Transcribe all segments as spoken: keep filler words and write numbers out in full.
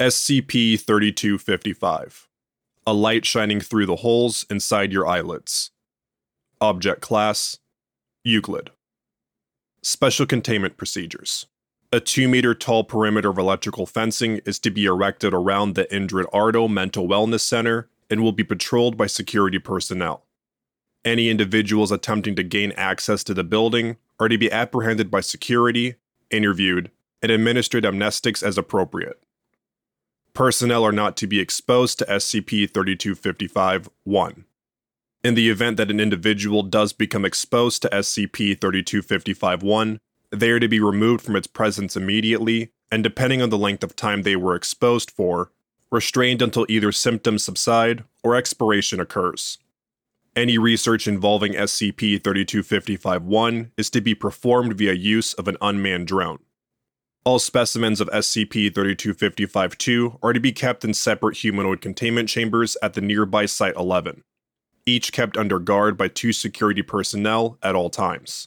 S C P thirty-two fifty-five, a light shining through the holes inside your eyelids. Object class, Euclid. Special containment procedures. A two meter tall perimeter of electrical fencing is to be erected around the Indrid Ardo Mental Wellness Center and will be patrolled by security personnel. Any individuals attempting to gain access to the building are to be apprehended by security, interviewed, and administered amnestics as appropriate. Personnel are not to be exposed to S C P thirty-two fifty-five dash one. In the event that an individual does become exposed to S C P thirty-two fifty-five dash one, they are to be removed from its presence immediately, and depending on the length of time they were exposed for, restrained until either symptoms subside or expiration occurs. Any research involving S C P thirty-two fifty-five dash one is to be performed via use of an unmanned drone. All specimens of S C P thirty-two fifty-five dash two are to be kept in separate humanoid containment chambers at the nearby Site eleven, each kept under guard by two security personnel at all times.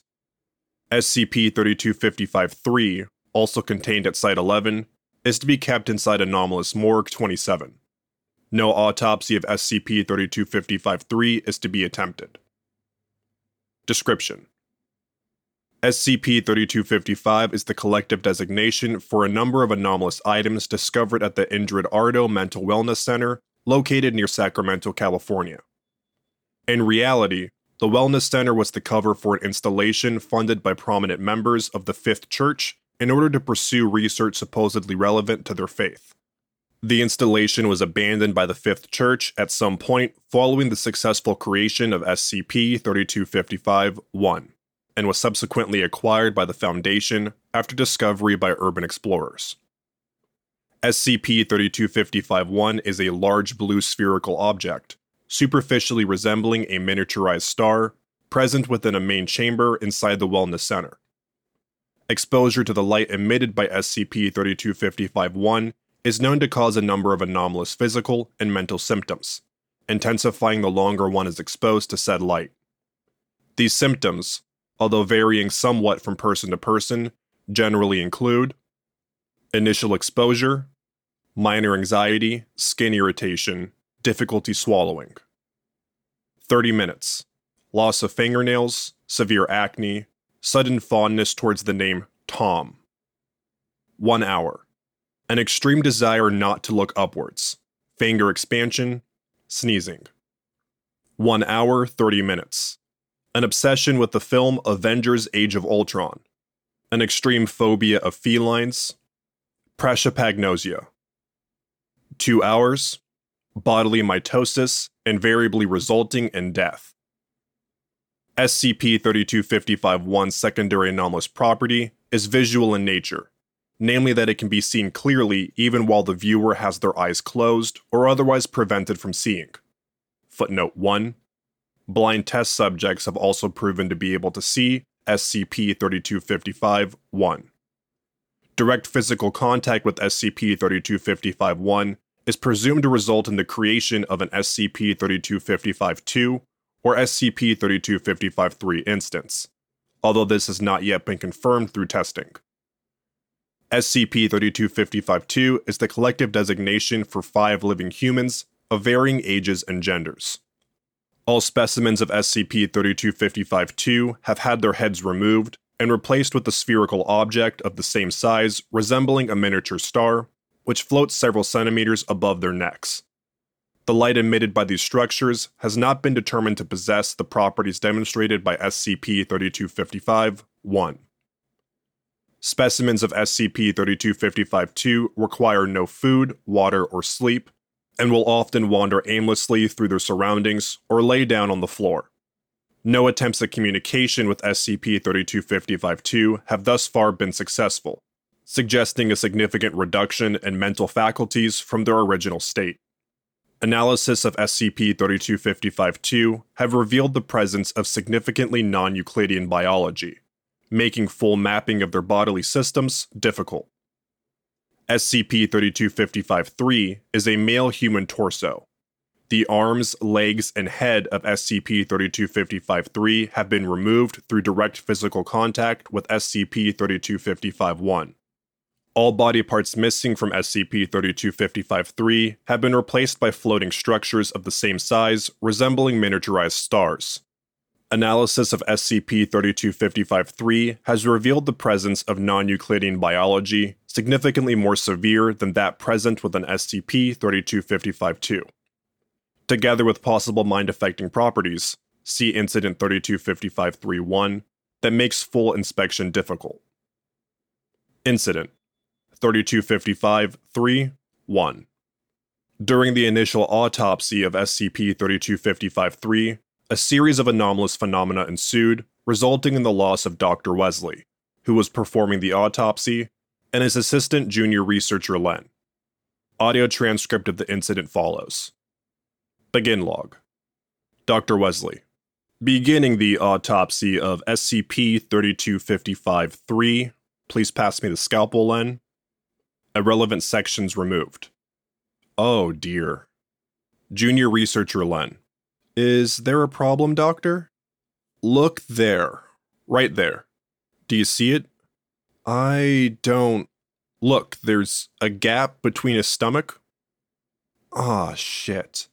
S C P thirty-two fifty-five dash three, also contained at Site eleven, is to be kept inside Anomalous Morgue twenty-seven. No autopsy of S C P thirty-two fifty-five dash three is to be attempted. Description. S C P thirty-two fifty-five is the collective designation for a number of anomalous items discovered at the Indrid Ardo Mental Wellness Center, located near Sacramento, California. In reality, the Wellness Center was the cover for an installation funded by prominent members of the Fifth Church in order to pursue research supposedly relevant to their faith. The installation was abandoned by the Fifth Church at some point following the successful creation of S C P thirty-two fifty-five dash one. And was subsequently acquired by the Foundation after discovery by urban explorers. S C P thirty-two fifty-five dash one is a large blue spherical object, superficially resembling a miniaturized star, present within a main chamber inside the Wellness Center. Exposure to the light emitted by S C P thirty-two fifty-five dash one is known to cause a number of anomalous physical and mental symptoms, intensifying the longer one is exposed to said light. These symptoms, although varying somewhat from person to person, generally include initial exposure, minor anxiety, skin irritation, difficulty swallowing. thirty minutes. Loss of fingernails, severe acne, sudden fondness towards the name Tom. one hour. An extreme desire not to look upwards, finger expansion, sneezing. one hour, thirty minutes. An obsession with the film Avengers Age of Ultron, an extreme phobia of felines, prosopagnosia. Two hours, bodily mitosis, invariably resulting in death. S C P thirty-two fifty-five dash one's secondary anomalous property is visual in nature, namely that it can be seen clearly even while the viewer has their eyes closed or otherwise prevented from seeing. Footnote one. Blind test subjects have also proven to be able to see S C P thirty-two fifty-five dash one. Direct physical contact with S C P thirty-two fifty-five dash one is presumed to result in the creation of an S C P thirty-two fifty-five dash two or S C P thirty-two fifty-five dash three instance, although this has not yet been confirmed through testing. S C P thirty-two fifty-five dash two is the collective designation for five living humans of varying ages and genders. All specimens of S C P thirty-two fifty-five dash two have had their heads removed and replaced with a spherical object of the same size resembling a miniature star, which floats several centimeters above their necks. The light emitted by these structures has not been determined to possess the properties demonstrated by S C P thirty-two fifty-five dash one. Specimens of S C P thirty-two fifty-five dash two require no food, water, or sleep, and will often wander aimlessly through their surroundings or lay down on the floor. No attempts at communication with S C P thirty-two fifty-five dash two have thus far been successful, suggesting a significant reduction in mental faculties from their original state. Analysis of S C P thirty-two fifty-five dash two have revealed the presence of significantly non-Euclidean biology, making full mapping of their bodily systems difficult. S C P thirty-two fifty-five dash three is a male human torso. The arms, legs, and head of S C P thirty-two fifty-five dash three have been removed through direct physical contact with S C P thirty-two fifty-five dash one. All body parts missing from S C P thirty-two fifty-five dash three have been replaced by floating structures of the same size, resembling miniaturized stars. Analysis of S C P thirty-two fifty-five dash three has revealed the presence of non-Euclidean biology significantly more severe than that present within S C P thirty-two fifty-five dash two. Together with possible mind-affecting properties, see Incident thirty-two fifty-five dash three dash one, that makes full inspection difficult. Incident thirty-two fifty-five dash three dash one. During the initial autopsy of S C P thirty-two fifty-five dash three, a series of anomalous phenomena ensued, resulting in the loss of Doctor Wesley, who was performing the autopsy, and his assistant junior researcher Len. Audio transcript of the incident follows. Begin log. Doctor Wesley. Beginning the autopsy of S C P thirty-two fifty-five dash three. Please pass me the scalpel, Len. Irrelevant sections removed. Oh dear. Junior researcher Len. Is there a problem, Doctor? Look there. Right there. Do you see it? I don't. Look, there's a gap between his stomach. Ah, shit.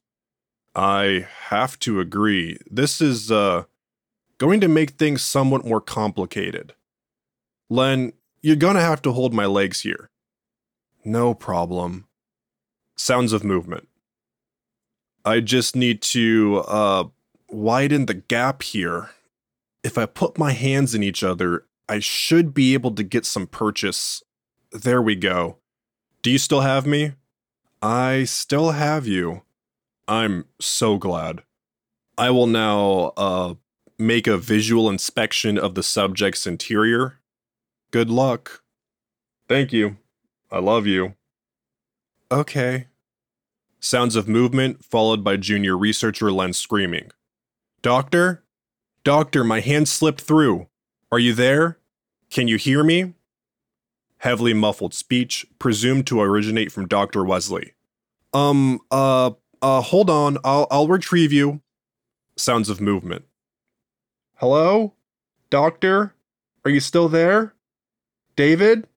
I have to agree. This is, uh, going to make things somewhat more complicated. Len, you're gonna have to hold my legs here. No problem. Sounds of movement. I just need to, uh, widen the gap here. If I put my hands in each other, I should be able to get some purchase. There we go. Do you still have me? I still have you. I'm so glad. I will now, uh, make a visual inspection of the subject's interior. Good luck. Thank you. I love you. Okay. Sounds of movement, followed by junior researcher Len screaming. Doctor? Doctor, my hand slipped through. Are you there? Can you hear me? Heavily muffled speech, presumed to originate from Doctor Wesley. Um, uh, uh, hold on. I'll, I'll retrieve you. Sounds of movement. Hello? Doctor? Are you still there? David?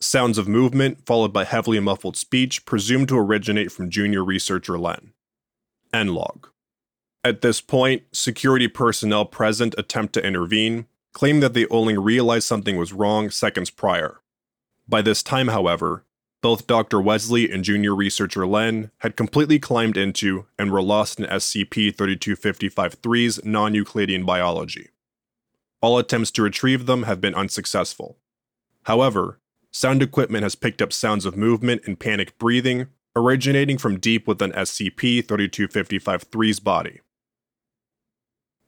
Sounds of movement, followed by heavily muffled speech, presumed to originate from junior researcher Len. End log. At this point, security personnel present attempt to intervene, claim that they only realized something was wrong seconds prior. By this time, however, both Doctor Wesley and junior researcher Len had completely climbed into and were lost in S C P thirty-two fifty-five dash three's non-Euclidean biology. All attempts to retrieve them have been unsuccessful. However, sound equipment has picked up sounds of movement and panicked breathing, originating from deep within S C P thirty-two fifty-five dash three's body.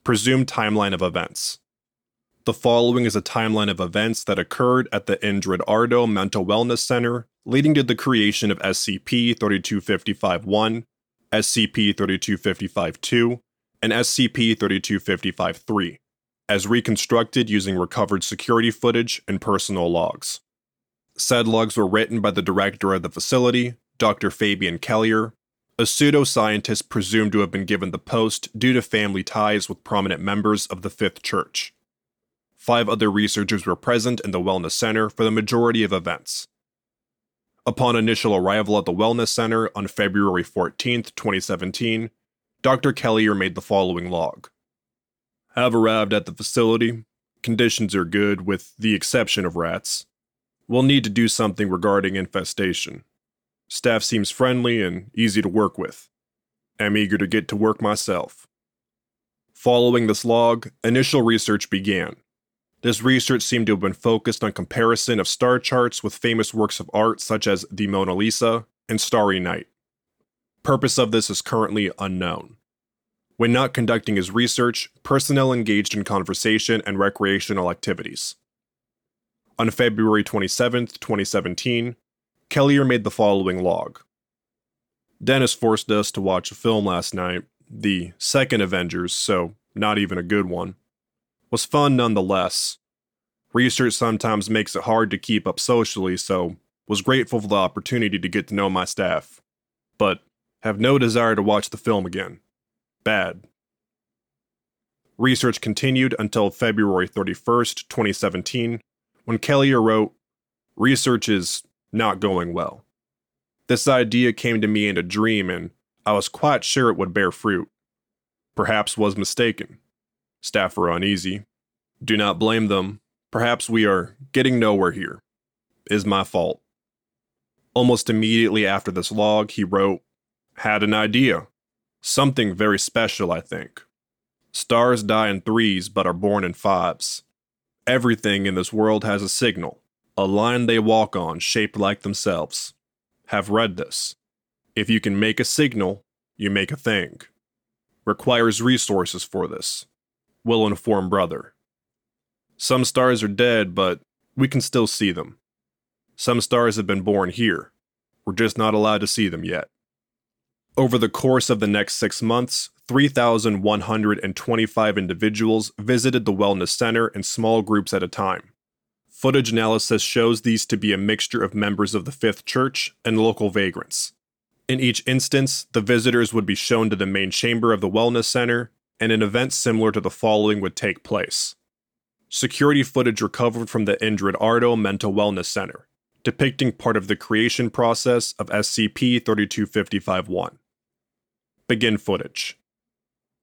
Presumed timeline of events. The following is a timeline of events that occurred at the Indrid Ardo Mental Wellness Center, leading to the creation of S C P thirty-two fifty-five dash one, S C P thirty-two fifty-five dash two, and S C P thirty-two fifty-five dash three, as reconstructed using recovered security footage and personal logs. Said logs were written by the director of the facility, Doctor Fabian Kellier, a pseudoscientist presumed to have been given the post due to family ties with prominent members of the Fifth Church. Five other researchers were present in the Wellness Center for the majority of events. Upon initial arrival at the Wellness Center on February fourteenth, twenty seventeen, Doctor Kellier made the following log. Have arrived at the facility. Conditions are good with the exception of rats. We'll need to do something regarding infestation. Staff seems friendly and easy to work with. I'm eager to get to work myself. Following this log, initial research began. This research seemed to have been focused on comparison of star charts with famous works of art such as the Mona Lisa and Starry Night. Purpose of this is currently unknown. When not conducting his research, personnel engaged in conversation and recreational activities. On February twenty-seventh, twenty seventeen, Kellier made the following log. Dennis forced us to watch a film last night, the second Avengers, so not even a good one. Was fun nonetheless. Research sometimes makes it hard to keep up socially, so was grateful for the opportunity to get to know my staff, but have no desire to watch the film again. Bad. Research continued until February thirty-first, twenty seventeen, when Kellier wrote, Research is not going well. This idea came to me in a dream, and I was quite sure it would bear fruit. Perhaps was mistaken. Staff are uneasy. Do not blame them. Perhaps we are getting nowhere here. Is my fault. Almost immediately after this log, he wrote, had an idea. Something very special, I think. Stars die in threes but are born in fives. Everything in this world has a signal, a line they walk on shaped like themselves. Have read this. If you can make a signal, you make a thing. Requires resources for this. Will inform brother. Some stars are dead, but we can still see them. Some stars have been born here. We're just not allowed to see them yet. Over the course of the next six months, three thousand one hundred twenty-five individuals visited the wellness center in small groups at a time. Footage analysis shows these to be a mixture of members of the Fifth Church and local vagrants. In each instance, the visitors would be shown to the main chamber of the wellness center, and an event similar to the following would take place. Security footage recovered from the Indrid Ardo Mental Wellness Center, depicting part of the creation process of S C P thirty-two fifty-five dash one. Begin footage.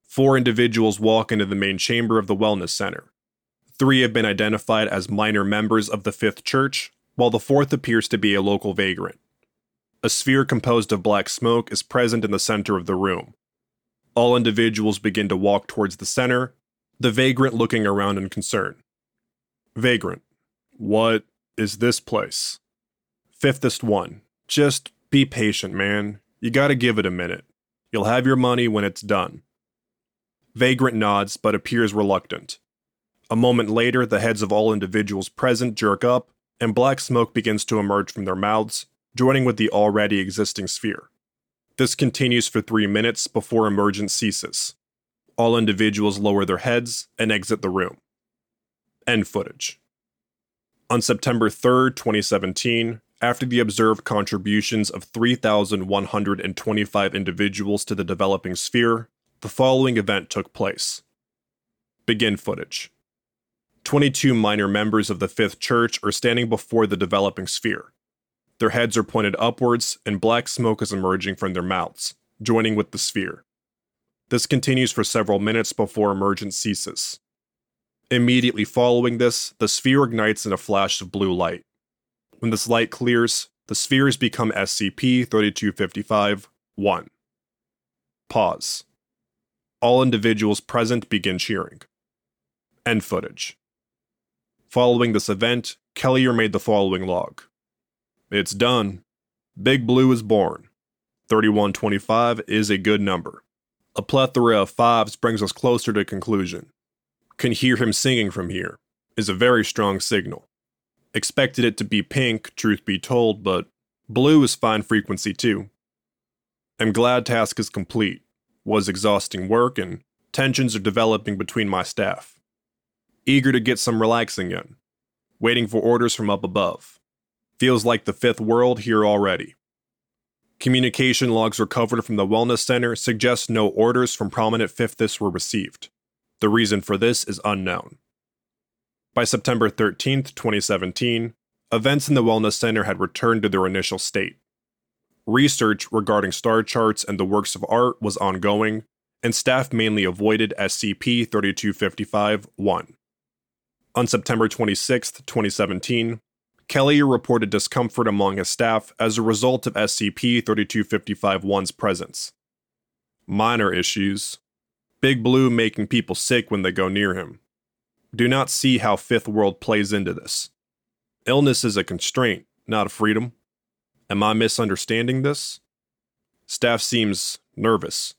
Four individuals walk into the main chamber of the Wellness Center. Three have been identified as minor members of the Fifth Church, while the fourth appears to be a local vagrant. A sphere composed of black smoke is present in the center of the room. All individuals begin to walk towards the center, the vagrant looking around in concern. Vagrant. What is this place? Fifthest one. Just be patient, man. You gotta give it a minute. You'll have your money when it's done. Vagrant nods, but appears reluctant. A moment later, the heads of all individuals present jerk up, and black smoke begins to emerge from their mouths, joining with the already existing sphere. This continues for three minutes before emergence ceases. All individuals lower their heads and exit the room. End footage. On September third, twenty seventeen, after the observed contributions of three thousand one hundred twenty-five individuals to the developing sphere, the following event took place. Begin footage. twenty-two minor members of the Fifth Church are standing before the developing sphere. Their heads are pointed upwards, and black smoke is emerging from their mouths, joining with the sphere. This continues for several minutes before emergence ceases. Immediately following this, the sphere ignites in a flash of blue light. When this light clears, the spheres become S C P thirty-two fifty-five dash one. Pause. All individuals present begin cheering. End footage. Following this event, Kellier made the following log. It's done. Big Blue is born. thirty-one twenty-five is a good number. A plethora of fives brings us closer to conclusion. Can hear him singing from here, is a very strong signal. Expected it to be pink, truth be told, but blue is fine frequency too. Am glad task is complete, was exhausting work, and tensions are developing between my staff. Eager to get some relaxing in, waiting for orders from up above. Feels like the fifth world here already. Communication logs recovered from the Wellness Center suggest no orders from prominent fifths were received. The reason for this is unknown. By September thirteenth, twenty seventeen, events in the Wellness Center had returned to their initial state. Research regarding star charts and the works of art was ongoing, and staff mainly avoided S C P thirty-two fifty-five dash one. On September twenty-sixth, twenty seventeen, Kellier reported discomfort among his staff as a result of S C P thirty-two fifty-five dash one's presence. Minor issues. Big Blue making people sick when they go near him. Do not see how Fifth World plays into this. Illness is a constraint, not a freedom. Am I misunderstanding this? Staff seems nervous.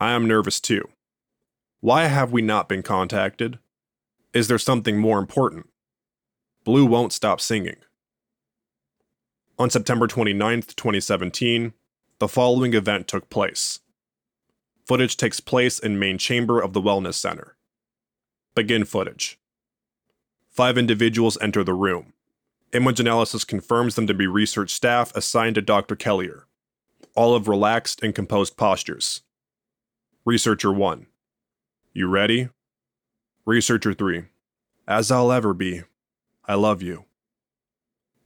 I am nervous too. Why have we not been contacted? Is there something more important? Blue won't stop singing. On September twenty-ninth, twenty seventeen, the following event took place. Footage takes place in main chamber of the Wellness Center. Begin footage. Five individuals enter the room. Image analysis confirms them to be research staff assigned to Doctor Kellier. All of relaxed and composed postures. Researcher one. You ready? Researcher three. As I'll ever be. I love you.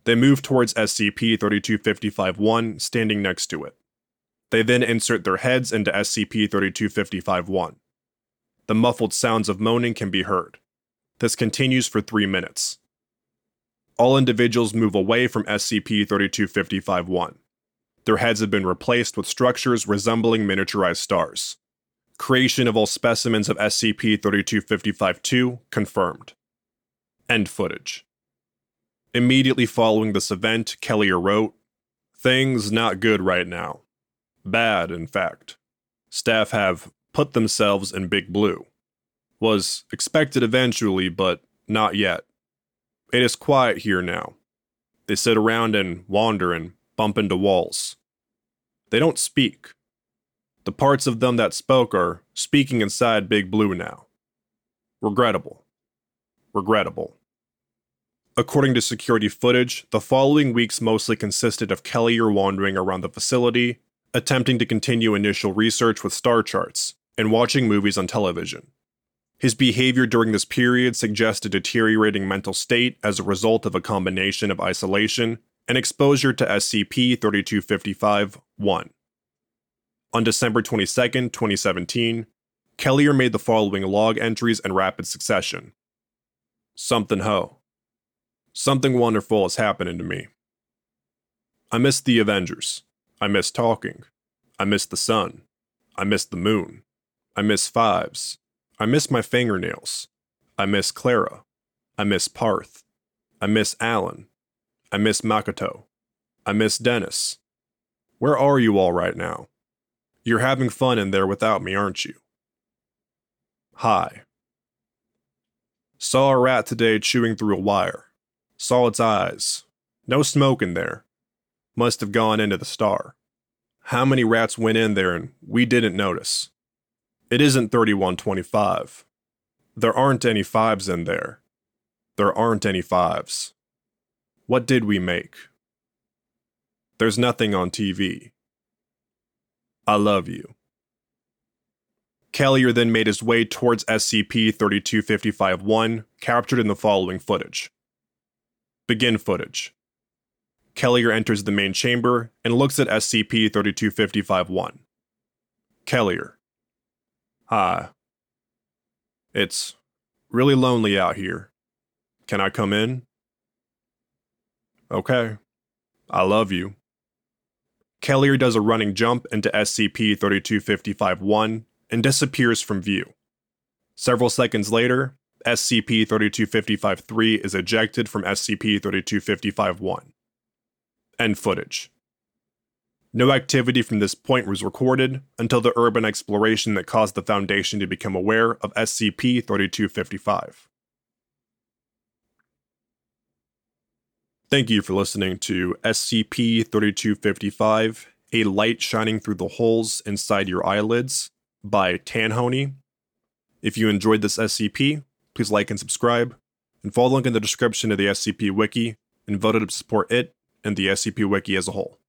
They move towards S C P thirty-two fifty-five dash one, standing next to it. They then insert their heads into S C P thirty-two fifty-five dash one. The muffled sounds of moaning can be heard. This continues for three minutes. All individuals move away from S C P thirty-two fifty-five dash one. Their heads have been replaced with structures resembling miniaturized stars. Creation of all specimens of S C P thirty-two fifty-five dash two confirmed. End footage. Immediately following this event, Kellier wrote, "Things not good right now. Bad, in fact. Staff have put themselves in big blue. Was expected eventually, but not yet. It is quiet here now. They sit around and wander and bump into walls. They don't speak. The parts of them that spoke are speaking inside Big Blue now. Regrettable. Regrettable." According to security footage, the following weeks mostly consisted of Kellier wandering around the facility, attempting to continue initial research with star charts, and watching movies on television. His behavior during this period suggests a deteriorating mental state as a result of a combination of isolation and exposure to S C P thirty-two fifty-five dash one. On December twenty-second, twenty seventeen, Kellier made the following log entries in rapid succession. "Something ho. Something wonderful is happening to me. I miss the Avengers. I miss talking. I miss the sun. I miss the moon. I miss fives. I miss my fingernails. I miss Clara. I miss Parth. I miss Alan. I miss Makoto. I miss Dennis. Where are you all right now? You're having fun in there without me, aren't you? Hi. Saw a rat today chewing through a wire. Saw its eyes. No smoke in there. Must have gone into the star. How many rats went in there and we didn't notice? It isn't thirty-one twenty-five. There aren't any fives in there. There aren't any fives. What did we make? There's nothing on T V. I love you." Kellier then made his way towards S C P thirty-two fifty-five dash one, captured in the following footage. Begin footage. Kellier enters the main chamber and looks at S C P thirty-two fifty-five dash one. Kellier. "Hi. It's really lonely out here. Can I come in?" "Okay. I love you." Kellier does a running jump into S C P thirty-two fifty-five dash one and disappears from view. Several seconds later, S C P thirty-two fifty-five dash three is ejected from S C P thirty-two fifty-five dash one. End footage. No activity from this point was recorded until the urban exploration that caused the Foundation to become aware of S C P thirty-two fifty-five. Thank you for listening to S C P thirty-two fifty-five, A Light Shining Through the Holes Inside Your Eyelids by Tanhony. If you enjoyed this S C P, please like and subscribe, and follow the link in the description of the S C P Wiki, and vote to support it and the S C P Wiki as a whole.